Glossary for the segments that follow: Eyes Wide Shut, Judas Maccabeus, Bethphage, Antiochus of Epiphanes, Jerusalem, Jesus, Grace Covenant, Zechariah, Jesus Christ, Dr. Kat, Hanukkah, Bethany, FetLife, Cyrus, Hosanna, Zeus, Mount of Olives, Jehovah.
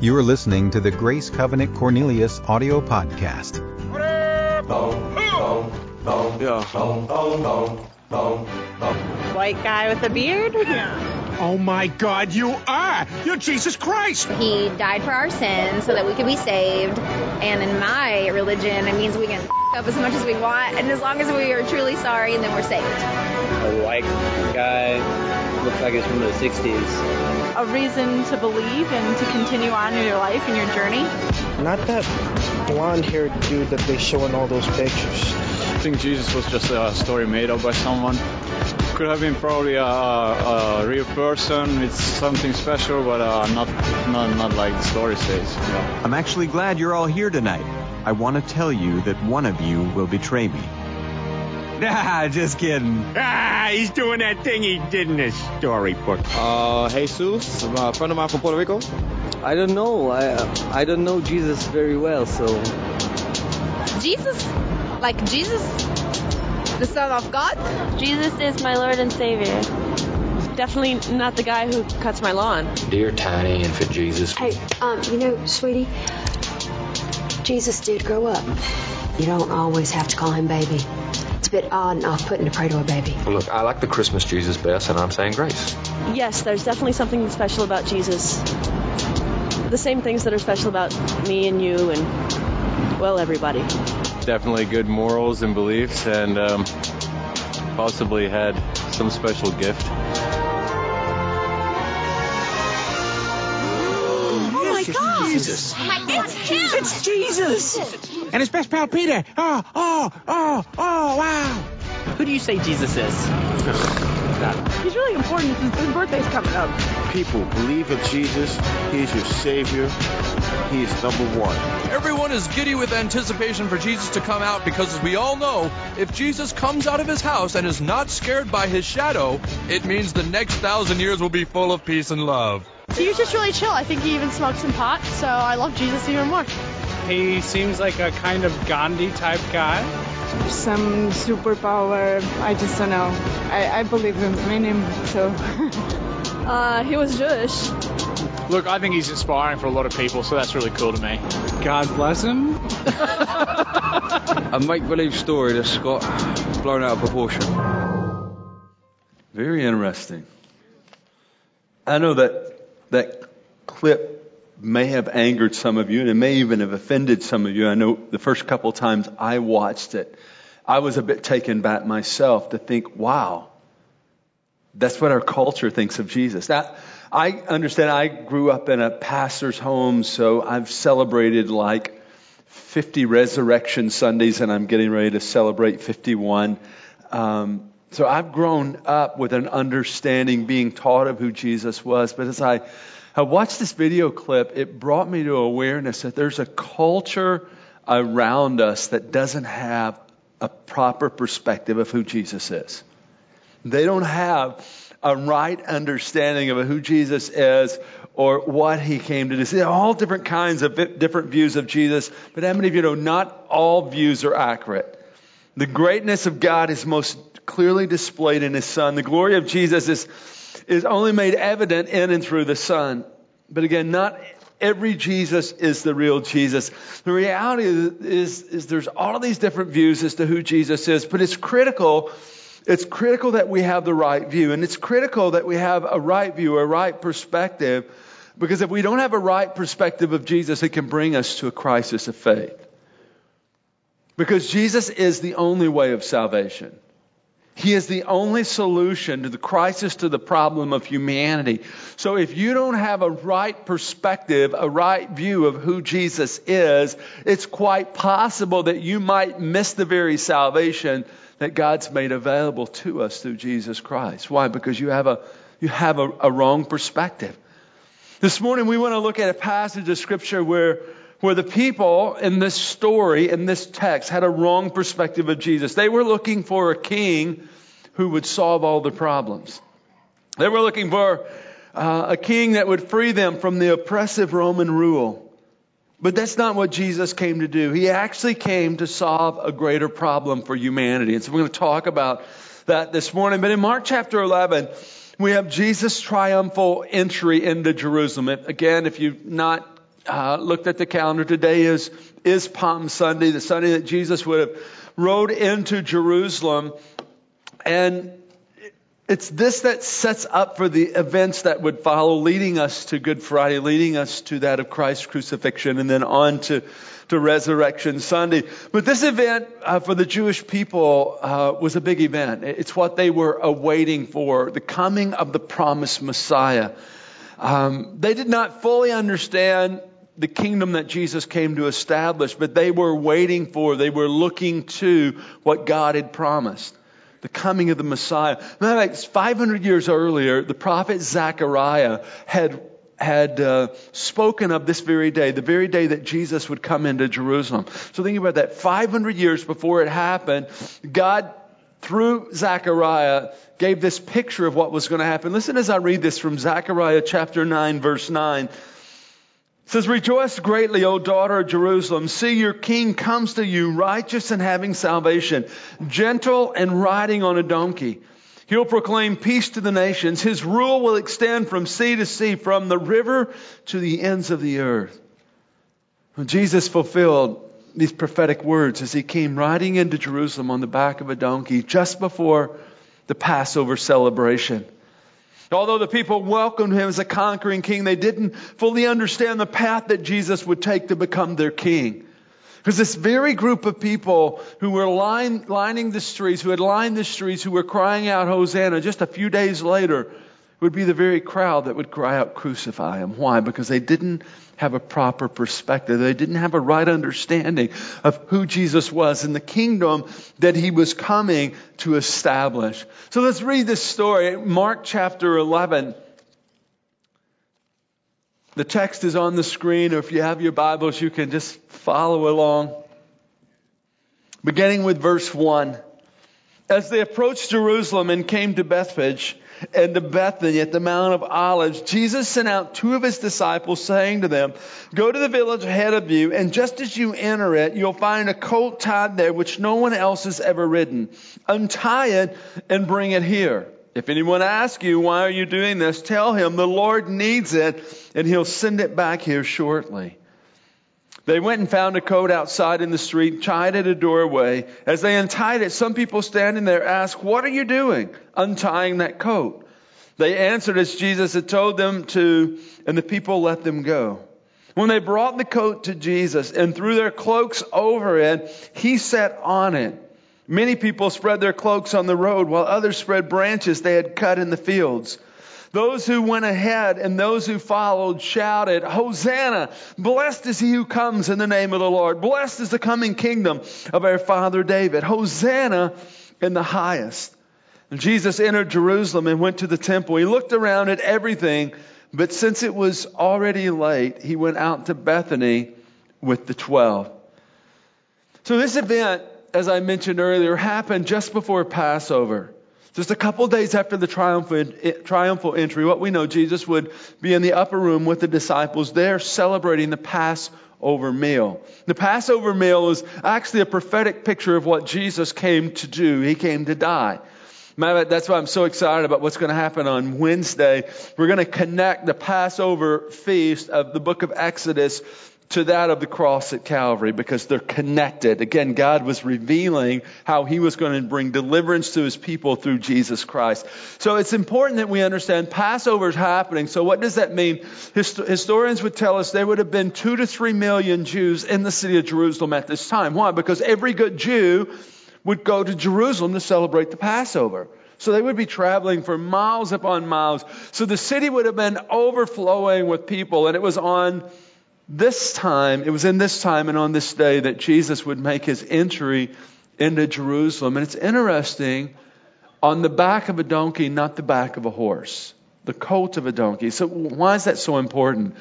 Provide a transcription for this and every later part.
You are listening to the Grace Covenant Cornelius audio podcast. White guy with a beard? Yeah. Oh my God, you are! You're Jesus Christ! He died for our sins so that we could be saved. And in my religion, it means we can up as much as we want, and as long as we are truly sorry, then we're saved. A white guy looks like he's from the 60s. A reason to believe and to continue on in your life and your journey. Not that blonde-haired dude that they show in all those pictures. I think Jesus was just a story made up by someone. Could have been probably a real person. It's something special, but not like the story says. Yeah. I'm actually glad you're all here tonight. I want to tell you that one of you will betray me. Nah, just kidding. Ah, he's doing that thing he did in his storybook. Jesus, a friend of mine from Puerto Rico. I don't know. I don't know Jesus very well, so... Jesus? Like Jesus? The Son of God? Jesus is my Lord and Savior. Definitely not the guy who cuts my lawn. Dear tiny infant Jesus. Hey, you know, sweetie, Jesus did grow up. You don't always have to call him baby. It's a bit odd and off-putting to pray to a baby. Well, look, I like the Christmas Jesus best, and I'm saying grace. Yes, there's definitely something special about Jesus. The same things that are special about me and you and, well, everybody. Definitely good morals and beliefs, and possibly had some special gift. Jesus. Oh my God, it's him! It's Jesus! And his best pal, Peter. Oh, wow. Who do you say Jesus is? He's really important since his birthday's coming up. People, believe in Jesus. He's your Savior. He is number one. Everyone is giddy with anticipation for Jesus to come out because, as we all know, if Jesus comes out of his house and is not scared by his shadow, it means the next 1,000 years will be full of peace and love. He was just really chill. I think he even smoked some pot, so I love Jesus even more. He seems like a kind of Gandhi-type guy. Some superpower, I just don't know. I believe in him, so... he was Jewish. Look, I think he's inspiring for a lot of people, so that's really cool to me. God bless him. A make-believe story that's got blown out of proportion. Very interesting. I know that clip may have angered some of you, and it may even have offended some of you. I know the first couple times I watched it, I was a bit taken back myself to think, wow, that's what our culture thinks of Jesus. Now, I understand I grew up in a pastor's home, so I've celebrated like 50 resurrection Sundays, and I'm getting ready to celebrate 51. So I've grown up with an understanding being taught of who Jesus was. But as I watched this video clip, it brought me to awareness that there's a culture around us that doesn't have a proper perspective of who Jesus is. They don't have a right understanding of who Jesus is or what he came to do. See, all different kinds of different views of Jesus. But how many of you know not all views are accurate? The greatness of God is most clearly displayed in his Son. The glory of Jesus is only made evident in and through the Son. But again, not every Jesus is the real Jesus. The reality is there's all of these different views as to who Jesus is, but it's critical that we have the right view, and it's critical that we have a right view, a right perspective, because if we don't have a right perspective of Jesus, it can bring us to a crisis of faith. Because Jesus is the only way of salvation. He is the only solution to the crisis, to the problem of humanity. So if you don't have a right perspective, a right view of who Jesus is, it's quite possible that you might miss the very salvation that God's made available to us through Jesus Christ. Why? Because you have a wrong perspective. This morning we want to look at a passage of Scripture where the people in this story, in this text, had a wrong perspective of Jesus. They were looking for a king who would solve all the problems. They were looking for a king that would free them from the oppressive Roman rule. But that's not what Jesus came to do. He actually came to solve a greater problem for humanity. And so we're going to talk about that this morning. But in Mark chapter 11, we have Jesus' triumphal entry into Jerusalem. Again, if you've not looked at the calendar. Today is Palm Sunday, the Sunday that Jesus would have rode into Jerusalem. And it's this that sets up for the events that would follow, leading us to Good Friday, leading us to that of Christ's crucifixion, and then on to Resurrection Sunday. But this event for the Jewish people was a big event. It's what they were awaiting for, the coming of the promised Messiah. They did not fully understand the kingdom that Jesus came to establish, but they were waiting for, they were looking to what God had promised, the coming of the Messiah. Matter of fact, 500 years earlier, the prophet Zechariah had spoken of this very day, the very day that Jesus would come into Jerusalem. So think about that. 500 years before it happened, God, through Zechariah, gave this picture of what was going to happen. Listen as I read this from Zechariah chapter 9, verse 9. It says, "Rejoice greatly, O daughter of Jerusalem. See, your king comes to you, righteous and having salvation, gentle and riding on a donkey. He'll proclaim peace to the nations. His rule will extend from sea to sea, from the river to the ends of the earth." When Jesus fulfilled these prophetic words as he came riding into Jerusalem on the back of a donkey just before the Passover celebration. Although the people welcomed him as a conquering king, they didn't fully understand the path that Jesus would take to become their king. Because this very group of people who were lining the streets, who had lined the streets, who were crying out, "Hosanna," just a few days later, would be the very crowd that would cry out, "Crucify him." Why? Because they didn't have a proper perspective. They didn't have a right understanding of who Jesus was and the kingdom that he was coming to establish. So let's read this story. Mark chapter 11. The text is on the screen, or if you have your Bibles, you can just follow along. Beginning with verse 1. "As they approached Jerusalem and came to Bethphage and to Bethany at the Mount of Olives, Jesus sent out two of his disciples, saying to them, 'Go to the village ahead of you, and just as you enter it, you'll find a colt tied there which no one else has ever ridden. Untie it and bring it here. If anyone asks you, why are you doing this? Tell him the Lord needs it, and he'll send it back here shortly.' They went and found a colt outside in the street, tied at a doorway. As they untied it, some people standing there asked, 'What are you doing, untying that colt?' They answered as Jesus had told them to, and the people let them go. When they brought the colt to Jesus and threw their cloaks over it, he sat on it. Many people spread their cloaks on the road, while others spread branches they had cut in the fields. Those who went ahead and those who followed shouted, 'Hosanna! Blessed is he who comes in the name of the Lord. Blessed is the coming kingdom of our father David. Hosanna in the highest.' And Jesus entered Jerusalem and went to the temple. He looked around at everything, but since it was already late, he went out to Bethany with the 12." So this event, as I mentioned earlier, happened just before Passover. Just a couple days after the triumphal entry, what we know, Jesus would be in the upper room with the disciples there celebrating the Passover meal. The Passover meal is actually a prophetic picture of what Jesus came to do. He came to die. That's why I'm so excited about what's going to happen on Wednesday. We're going to connect the Passover feast of the book of Exodus to that of the cross at Calvary, because they're connected. Again, God was revealing how he was going to bring deliverance to his people through Jesus Christ. So it's important that we understand Passover is happening. So what does that mean? Historians would tell us there would have been 2 to 3 million Jews in the city of Jerusalem at this time. Why? Because every good Jew would go to Jerusalem to celebrate the Passover. So they would be traveling for miles upon miles. So the city would have been overflowing with people, and it was on this time, it was in this time and on this day that Jesus would make his entry into Jerusalem. And it's interesting, on the back of a donkey, not the back of a horse, the colt of a donkey. So why is that so important?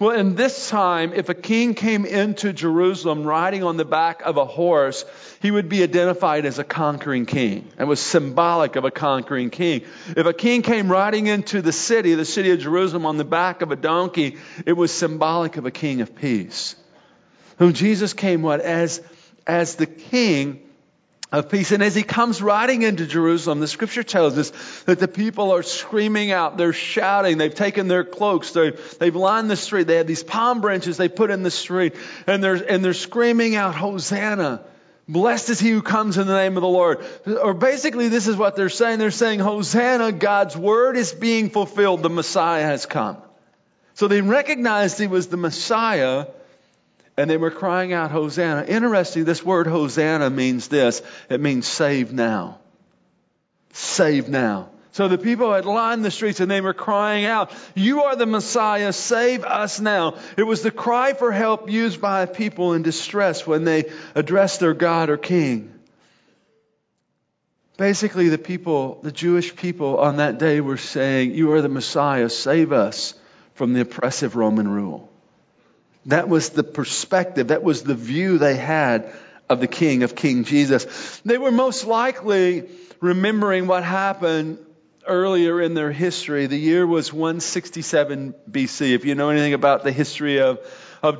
Well, in this time, if a king came into Jerusalem riding on the back of a horse, he would be identified as a conquering king. It was symbolic of a conquering king. If a king came riding into the city of Jerusalem on the back of a donkey, it was symbolic of a king of peace. Whom Jesus came, as the king of peace. And as he comes riding into Jerusalem, the scripture tells us that the people are screaming out, they're shouting, they've taken their cloaks, they've lined the street, they had these palm branches they put in the street, and they're screaming out, Hosanna, blessed is he who comes in the name of the Lord. Or basically this is what they're saying. They're saying, Hosanna, God's word is being fulfilled, the Messiah has come. So they recognized he was the Messiah, and they were crying out, Hosanna. Interesting, this word Hosanna means this. It means save now. Save now. So the people had lined the streets and they were crying out, you are the Messiah, save us now. It was the cry for help used by a people in distress when they addressed their God or king. Basically, the Jewish people on that day were saying, you are the Messiah, save us from the oppressive Roman rule. That was the perspective, that was the view they had of the King, of King Jesus. They were most likely remembering what happened earlier in their history. The year was 167 BC. If you know anything about the history of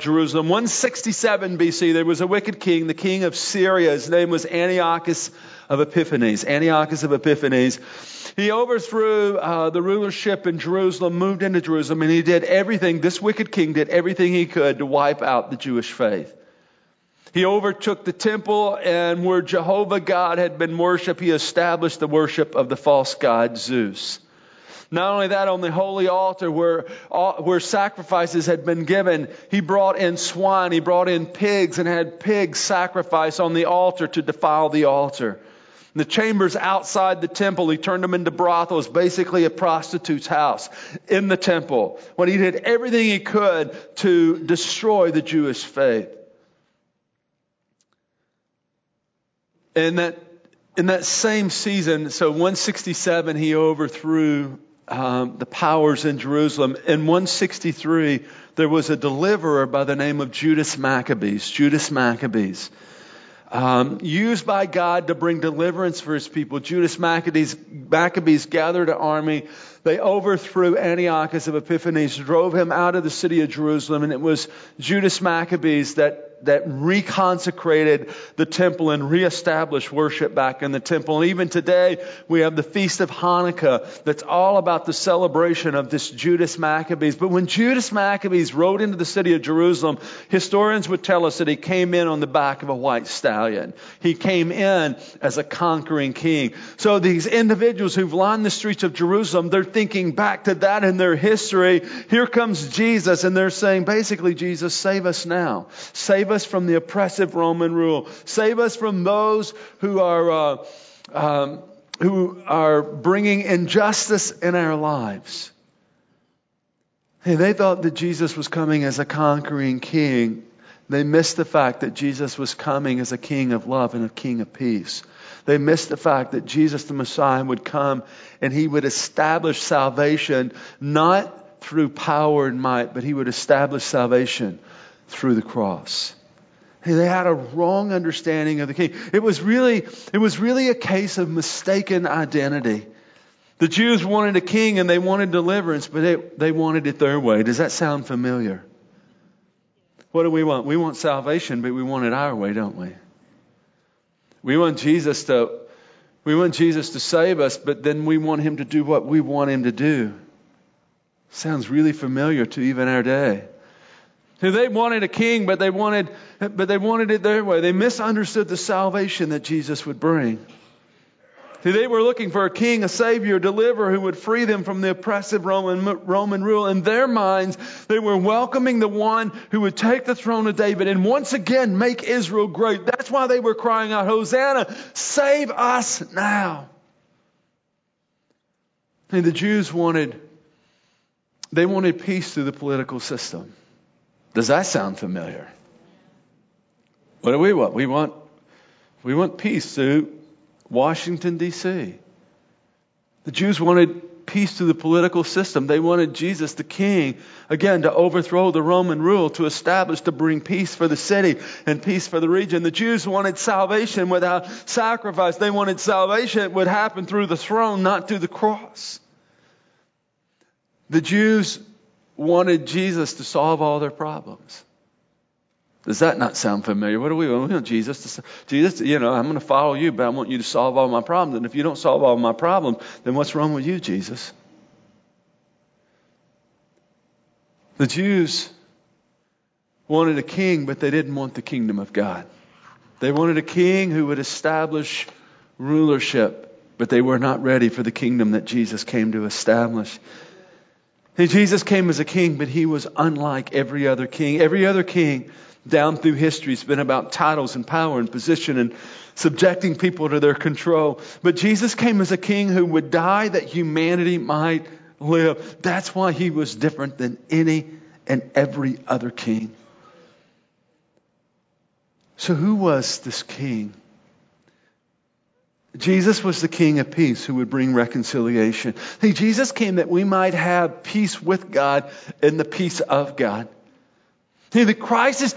Jerusalem, 167 BC, there was a wicked king, the king of Syria. His name was Antiochus of Epiphanes. He overthrew the rulership in Jerusalem, moved into Jerusalem, and he did everything. This wicked king did everything he could to wipe out the Jewish faith. He overtook the temple, and where Jehovah God had been worshipped, he established the worship of the false god Zeus. Not only that, on the holy altar where sacrifices had been given, he brought in swine, he brought in pigs, and had pigs sacrificed on the altar to defile the altar. The chambers outside the temple, he turned them into brothels, basically a prostitute's house in the temple, when he did everything he could to destroy the Jewish faith. In that same season, so 167, he overthrew the powers in Jerusalem. In 163, there was a deliverer by the name of Judas Maccabeus. Used by God to bring deliverance for his people. Judas Maccabees gathered an army. They overthrew Antiochus of Epiphanes, drove him out of the city of Jerusalem, and it was Judas Maccabees that reconsecrated the temple and reestablished worship back in the temple. And even today, we have the Feast of Hanukkah that's all about the celebration of this Judas Maccabees. But when Judas Maccabees rode into the city of Jerusalem, historians would tell us that he came in on the back of a white stallion. He came in as a conquering king. So these individuals who've lined the streets of Jerusalem, they're thinking back to that in their history. Here comes Jesus, and they're saying, basically, Jesus, save us now. Save us from the oppressive Roman rule. Save us from those who are bringing injustice in our lives. Hey, they thought that Jesus was coming as a conquering king. They missed the fact that Jesus was coming as a king of love and a king of peace. They missed the fact that Jesus the Messiah would come and he would establish salvation, not through power and might, but he would establish salvation through the cross. They had a wrong understanding of the king. It was really a case of mistaken identity. The Jews wanted a king and they wanted deliverance, but they wanted it their way. Does that sound familiar? What do we want? We want salvation, but we want it our way, don't we? We want Jesus to save us, but then we want him to do what we want him to do. Sounds really familiar to even our day. They wanted a king, but they wanted it their way. They misunderstood the salvation that Jesus would bring. They were looking for a king, a savior, a deliverer who would free them from the oppressive Roman rule. In their minds, they were welcoming the one who would take the throne of David and once again make Israel great. That's why they were crying out, Hosanna, save us now. And the Jews wanted peace through the political system. Does that sound familiar? What do we want? We want peace through Washington, D.C. The Jews wanted peace through the political system. They wanted Jesus, the king, again, to overthrow the Roman rule, to establish, to bring peace for the city and peace for the region. The Jews wanted salvation without sacrifice. They wanted salvation that would happen through the throne, not through the cross. The Jews wanted Jesus to solve all their problems. Does that not sound familiar? What do we want? We want Jesus to, I'm going to follow you, but I want you to solve all my problems. And if you don't solve all my problems, then what's wrong with you, Jesus? The Jews wanted a king, but they didn't want the kingdom of God. They wanted a king who would establish rulership, but they were not ready for the kingdom that Jesus came to establish. And Jesus came as a king, but he was unlike every other king. Every other king down through history has been about titles and power and position and subjecting people to their control. But Jesus came as a king who would die that humanity might live. That's why he was different than any and every other king. So who was this king? Jesus was the King of Peace who would bring reconciliation. Hey, Jesus came that we might have peace with God and the peace of God. Hey, the crisis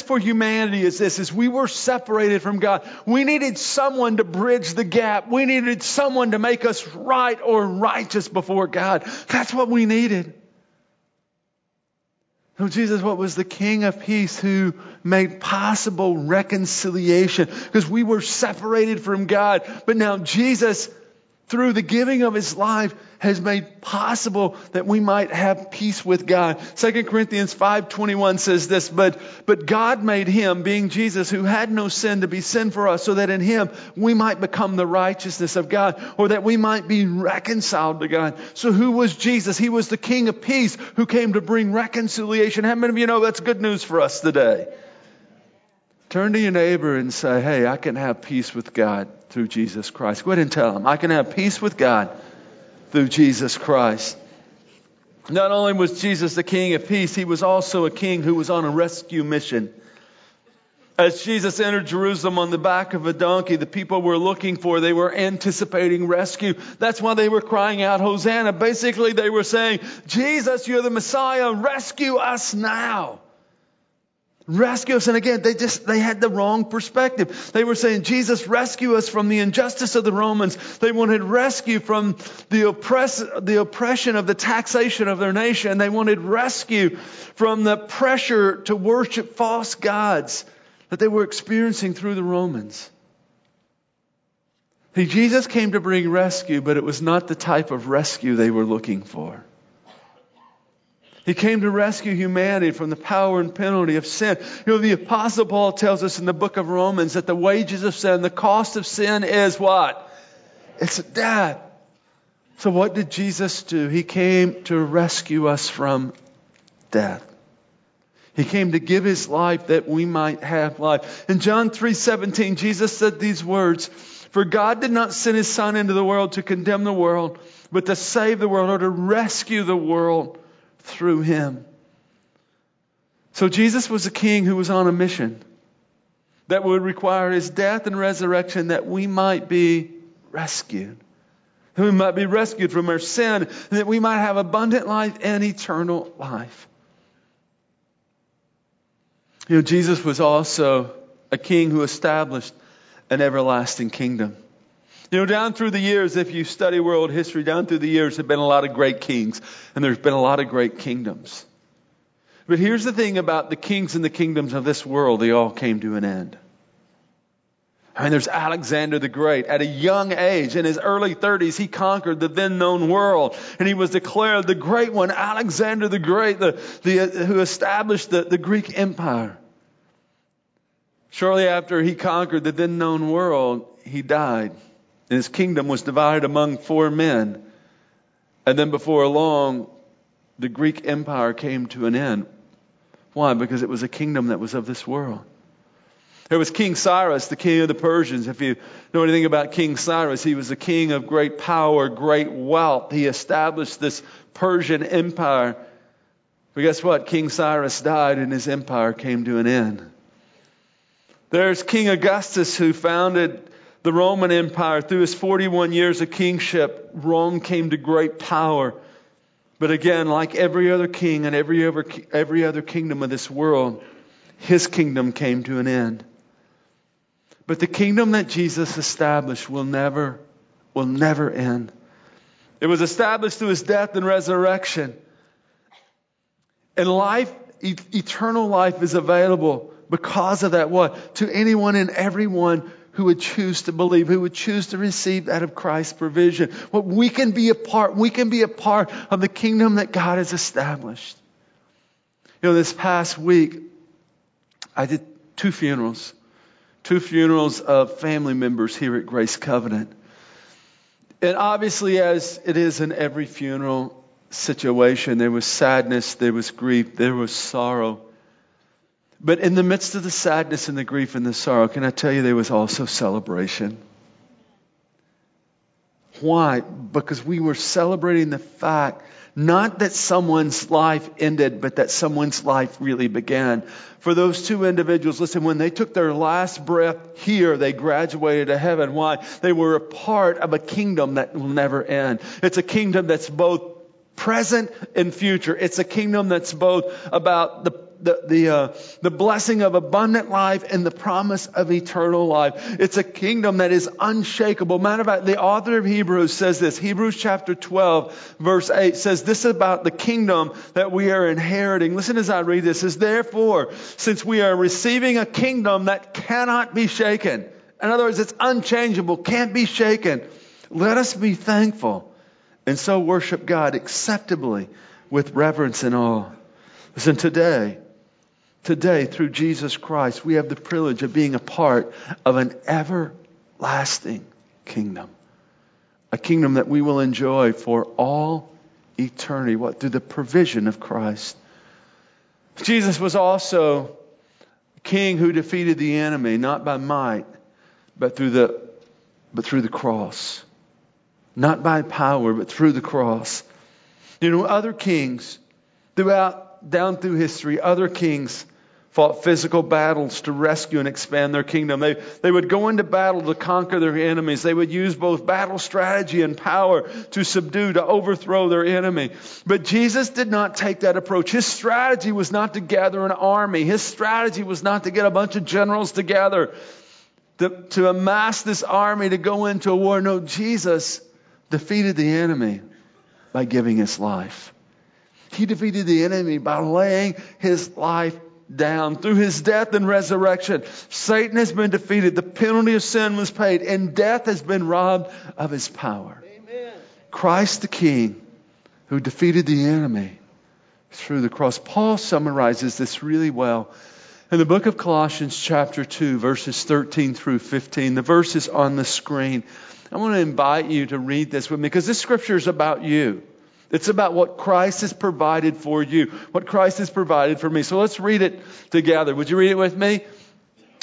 for humanity is this, is we were separated from God. We needed someone to bridge the gap. We needed someone to make us right or righteous before God. That's what we needed. No, Jesus, what was the King of Peace who made possible reconciliation? Because we were separated from God. But now Jesus, through the giving of his life, has made possible that we might have peace with God. 2 Corinthians 5:21 says this, but God made him, being Jesus, who had no sin, to be sin for us, so that in him we might become the righteousness of God, or that we might be reconciled to God. So who was Jesus? He was the King of Peace who came to bring reconciliation. How many of you know that's good news for us today? Turn to your neighbor and say, hey, I can have peace with God through Jesus Christ. Go ahead and tell him, I can have peace with God through Jesus Christ. Not only was Jesus the King of Peace, he was also a king who was on a rescue mission. As Jesus entered Jerusalem on the back of a donkey, the people were looking for, they were anticipating rescue. That's why they were crying out, Hosanna. Basically, they were saying, Jesus, you're the Messiah. Rescue us now. Rescue us. And again, they had the wrong perspective. They were saying, Jesus, rescue us from the injustice of the Romans. They wanted rescue from the oppression of the taxation of their nation. They wanted rescue from the pressure to worship false gods that they were experiencing through the Romans. See, Jesus came to bring rescue, but it was not the type of rescue they were looking for. He came to rescue humanity from the power and penalty of sin. You know, the Apostle Paul tells us in the book of Romans that the wages of sin, the cost of sin is what? It's death. So what did Jesus do? He came to rescue us from death. He came to give his life that we might have life. In John 3:17, Jesus said these words, for God did not send his Son into the world to condemn the world, but to save the world or to rescue the world through him. So Jesus was a king who was on a mission that would require his death and resurrection that we might be rescued. That we might be rescued from our sin and that we might have abundant life and eternal life. You know, Jesus was also a king who established an everlasting kingdom. You know, down through the years, if you study world history, down through the years have been a lot of great kings and there's been a lot of great kingdoms. But here's the thing about the kings and the kingdoms of this world, they all came to an end. I mean, there's Alexander the Great. At a young age, in his early 30s, he conquered the then known world. And he was declared the great one, Alexander the Great, who established the Greek Empire. Shortly after he conquered the then known world, he died. And his kingdom was divided among four men. And then before long, the Greek Empire came to an end. Why? Because it was a kingdom that was of this world. There was King Cyrus, the king of the Persians. If you know anything about King Cyrus, he was a king of great power, great wealth. He established this Persian Empire. But guess what? King Cyrus died and his empire came to an end. There's King Augustus who founded the Roman Empire. Through his 41 years of kingship, Rome came to great power. But again, like every other king and every other kingdom of this world, his kingdom came to an end. But the kingdom that Jesus established will never end. It was established through his death and resurrection. And life, eternal life is available because of that what? To anyone and everyone who would choose to believe, who would choose to receive that of Christ's provision. What we can be a part of the kingdom that God has established. You know, this past week, I did two funerals of family members here at Grace Covenant. And obviously, as it is in every funeral situation, there was sadness, there was grief, there was sorrow. But in the midst of the sadness and the grief and the sorrow, can I tell you there was also celebration? Why? Because we were celebrating the fact, not that someone's life ended, but that someone's life really began. For those two individuals, listen, when they took their last breath here, they graduated to heaven. Why? They were a part of a kingdom that will never end. It's a kingdom that's both present and future. It's a kingdom that's both about the blessing of abundant life and the promise of eternal life. It's a kingdom that is unshakable. Matter of fact, the author of Hebrews says this. Hebrews chapter 12, verse 8 says this about the kingdom that we are inheriting. Listen as I read this. It says, therefore, since we are receiving a kingdom that cannot be shaken. In other words, it's unchangeable, can't be shaken. Let us be thankful and so worship God acceptably with reverence and awe. Listen, today, through Jesus Christ, we have the privilege of being a part of an everlasting kingdom. A kingdom that we will enjoy for all eternity. What? Through the provision of Christ. Jesus was also a king who defeated the enemy, not by might, but through the cross. Not by power, but through the cross. You know, other kings down through history, other kings fought physical battles to rescue and expand their kingdom. They would go into battle to conquer their enemies. They would use both battle strategy and power to subdue, to overthrow their enemy. But Jesus did not take that approach. His strategy was not to gather an army. His strategy was not to get a bunch of generals together to amass this army to go into a war. No, Jesus defeated the enemy by giving his life. He defeated the enemy by laying his life down. Through his death and resurrection, Satan has been defeated. The penalty of sin was paid, and death has been robbed of his power. Amen. Christ the King, who defeated the enemy through the cross. Paul summarizes this really well in the book of Colossians chapter 2, verses 13 through 15. The verse is on the screen. I want to invite you to read this with me, because this scripture is about you. It's about what Christ has provided for you, what Christ has provided for me. So let's read it together. Would you read it with me?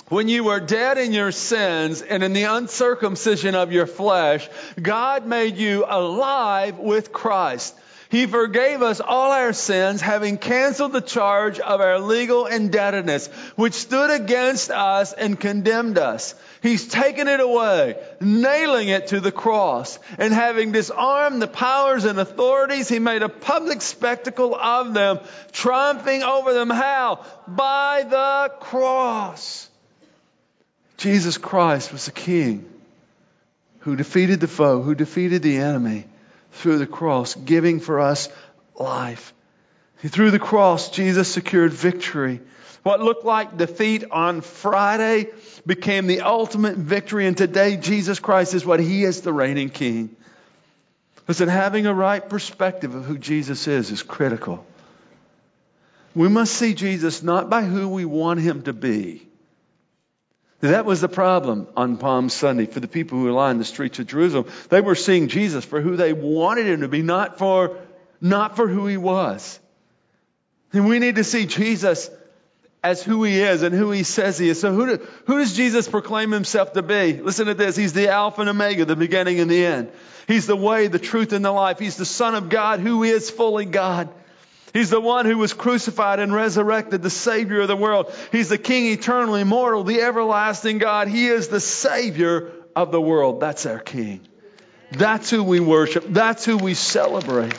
When you were dead in your sins and in the uncircumcision of your flesh, God made you alive with Christ. He forgave us all our sins, having canceled the charge of our legal indebtedness, which stood against us and condemned us. He's taken it away, nailing it to the cross. And having disarmed the powers and authorities, he made a public spectacle of them, triumphing over them. How? By the cross. Jesus Christ was the King who defeated the foe, who defeated the enemy through the cross, giving for us life. Through the cross, Jesus secured victory. What looked like defeat on Friday became the ultimate victory. And today, Jesus Christ is what? He is the reigning King. Listen, having a right perspective of who Jesus is critical. We must see Jesus not by who we want him to be. That was the problem on Palm Sunday for the people who lined the streets of Jerusalem. They were seeing Jesus for who they wanted him to be, not for who he was. And we need to see Jesus as who he is and who he says he is. So who does Jesus proclaim himself to be? Listen to this. He's the Alpha and Omega, the beginning and the end. He's the way, the truth, and the life. He's the Son of God who is fully God. He's the one who was crucified and resurrected, the Savior of the world. He's the King, eternal, immortal, the everlasting God. He is the Savior of the world. That's our King. That's who we worship. That's who we celebrate.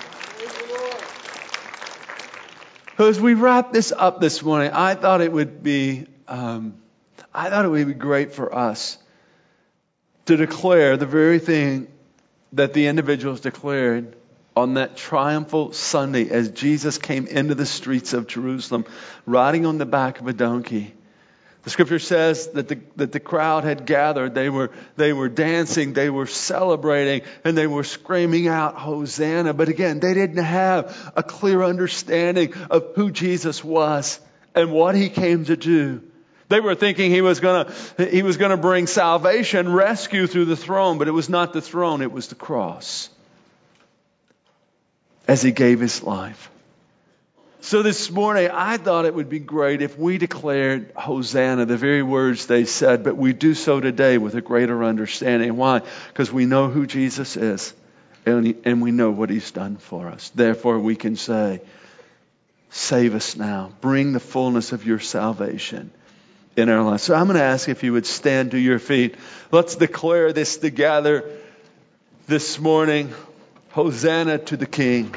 As we wrap this up this morning, I thought it would be great for us to declare the very thing that the individuals declared on that triumphal Sunday as Jesus came into the streets of Jerusalem, riding on the back of a donkey. The scripture says that the crowd had gathered. They were dancing, they were celebrating, and they were screaming out, Hosanna. But again, they didn't have a clear understanding of who Jesus was and what he came to do. They were thinking he was going to bring salvation, rescue through the throne, but it was not the throne, it was the cross. As he gave his life. So this morning, I thought it would be great if we declared Hosanna, the very words they said, but we do so today with a greater understanding. Why? Because we know who Jesus is, and we know what he's done for us. Therefore, we can say, save us now. Bring the fullness of your salvation in our lives. So I'm going to ask if you would stand to your feet. Let's declare this together this morning. Hosanna to the King.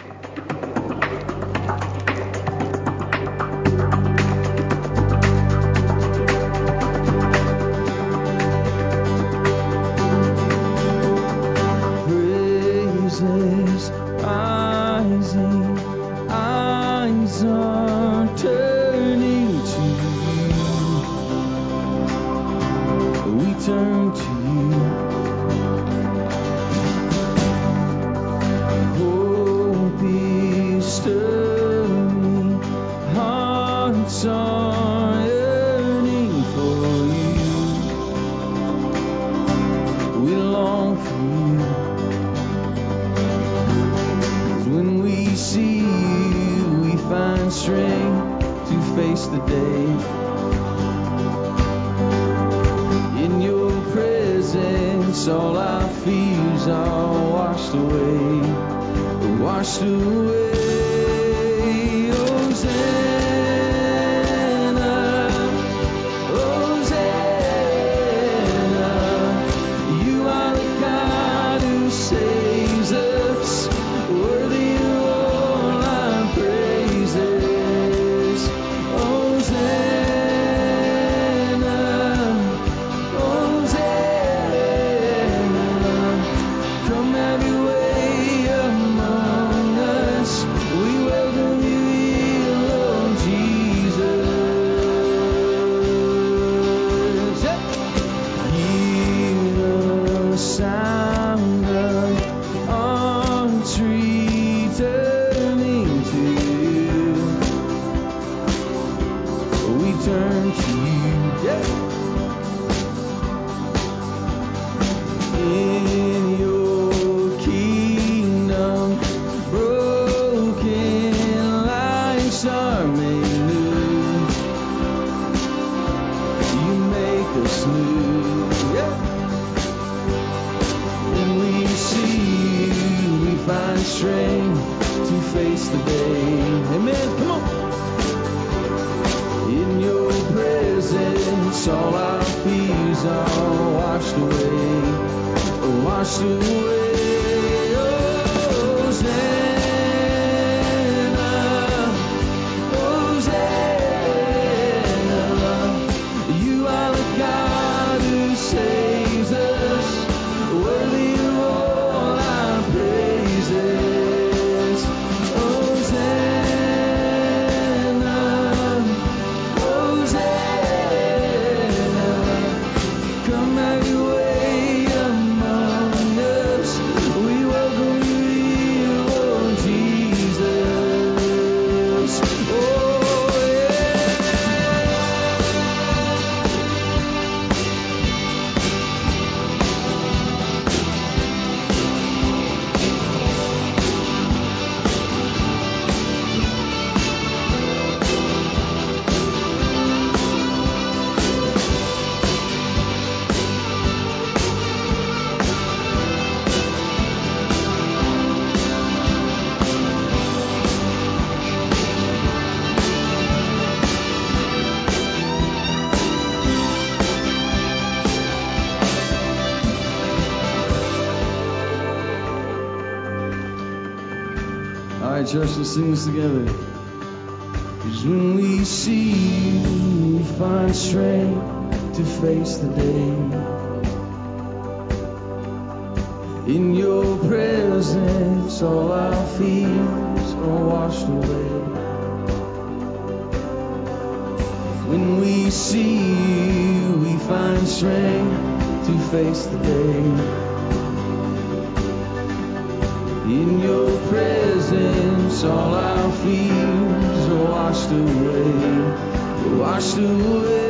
Church, let's sing this together. 'Cause when we see you, we find strength to face the day. In your presence, all our fears are washed away. When we see you, we find strength to face the day. In your presence, all our fears are washed away, washed away.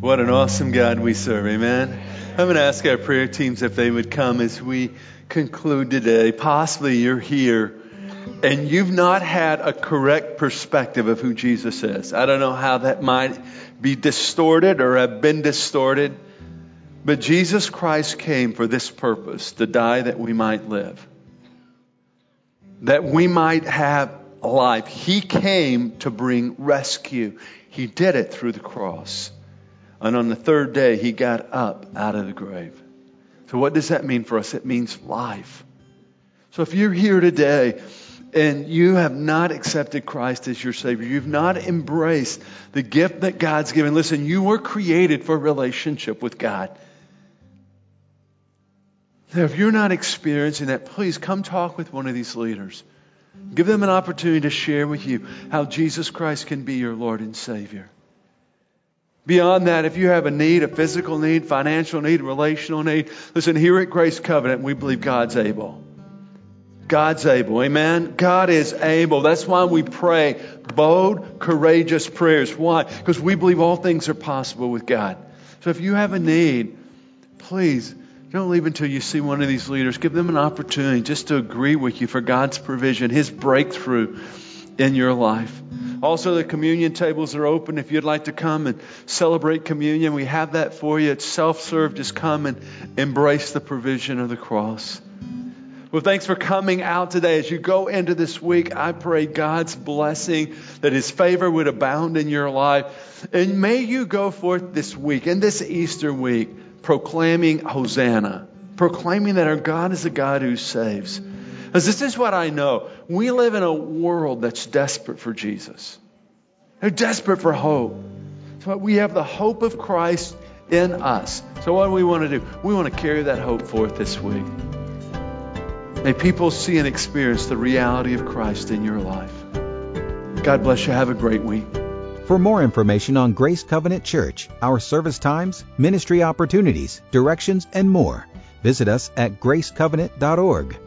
What an awesome God we serve, amen? I'm going to ask our prayer teams if they would come as we conclude today. Possibly you're here and you've not had a correct perspective of who Jesus is. I don't know how that might be distorted or have been distorted, but Jesus Christ came for this purpose, to die that we might live, that we might have life. He came to bring rescue. He did it through the cross. And on the third day, he got up out of the grave. So what does that mean for us? It means life. So if you're here today and you have not accepted Christ as your Savior, you've not embraced the gift that God's given. Listen, you were created for a relationship with God. Now, if you're not experiencing that, please come talk with one of these leaders. Give them an opportunity to share with you how Jesus Christ can be your Lord and Savior. Beyond that, if you have a need, a physical need, financial need, relational need, listen, here at Grace Covenant, we believe God's able. God's able, amen? God is able. That's why we pray bold, courageous prayers. Why? Because we believe all things are possible with God. So if you have a need, please don't leave until you see one of these leaders. Give them an opportunity just to agree with you for God's provision, His breakthrough in your life. Also, the communion tables are open if you'd like to come and celebrate communion. We have that for you. It's self-serve. Just come and embrace the provision of the cross. Well, thanks for coming out today. As you go into this week, I pray God's blessing, that His favor would abound in your life. And may you go forth this week and this Easter week proclaiming Hosanna, proclaiming that our God is a God who saves. Because this is what I know. We live in a world that's desperate for Jesus. They're desperate for hope. So we have the hope of Christ in us. So what do we want to do? We want to carry that hope forth this week. May people see and experience the reality of Christ in your life. God bless you. Have a great week. For more information on Grace Covenant Church, our service times, ministry opportunities, directions, and more, visit us at gracecovenant.org.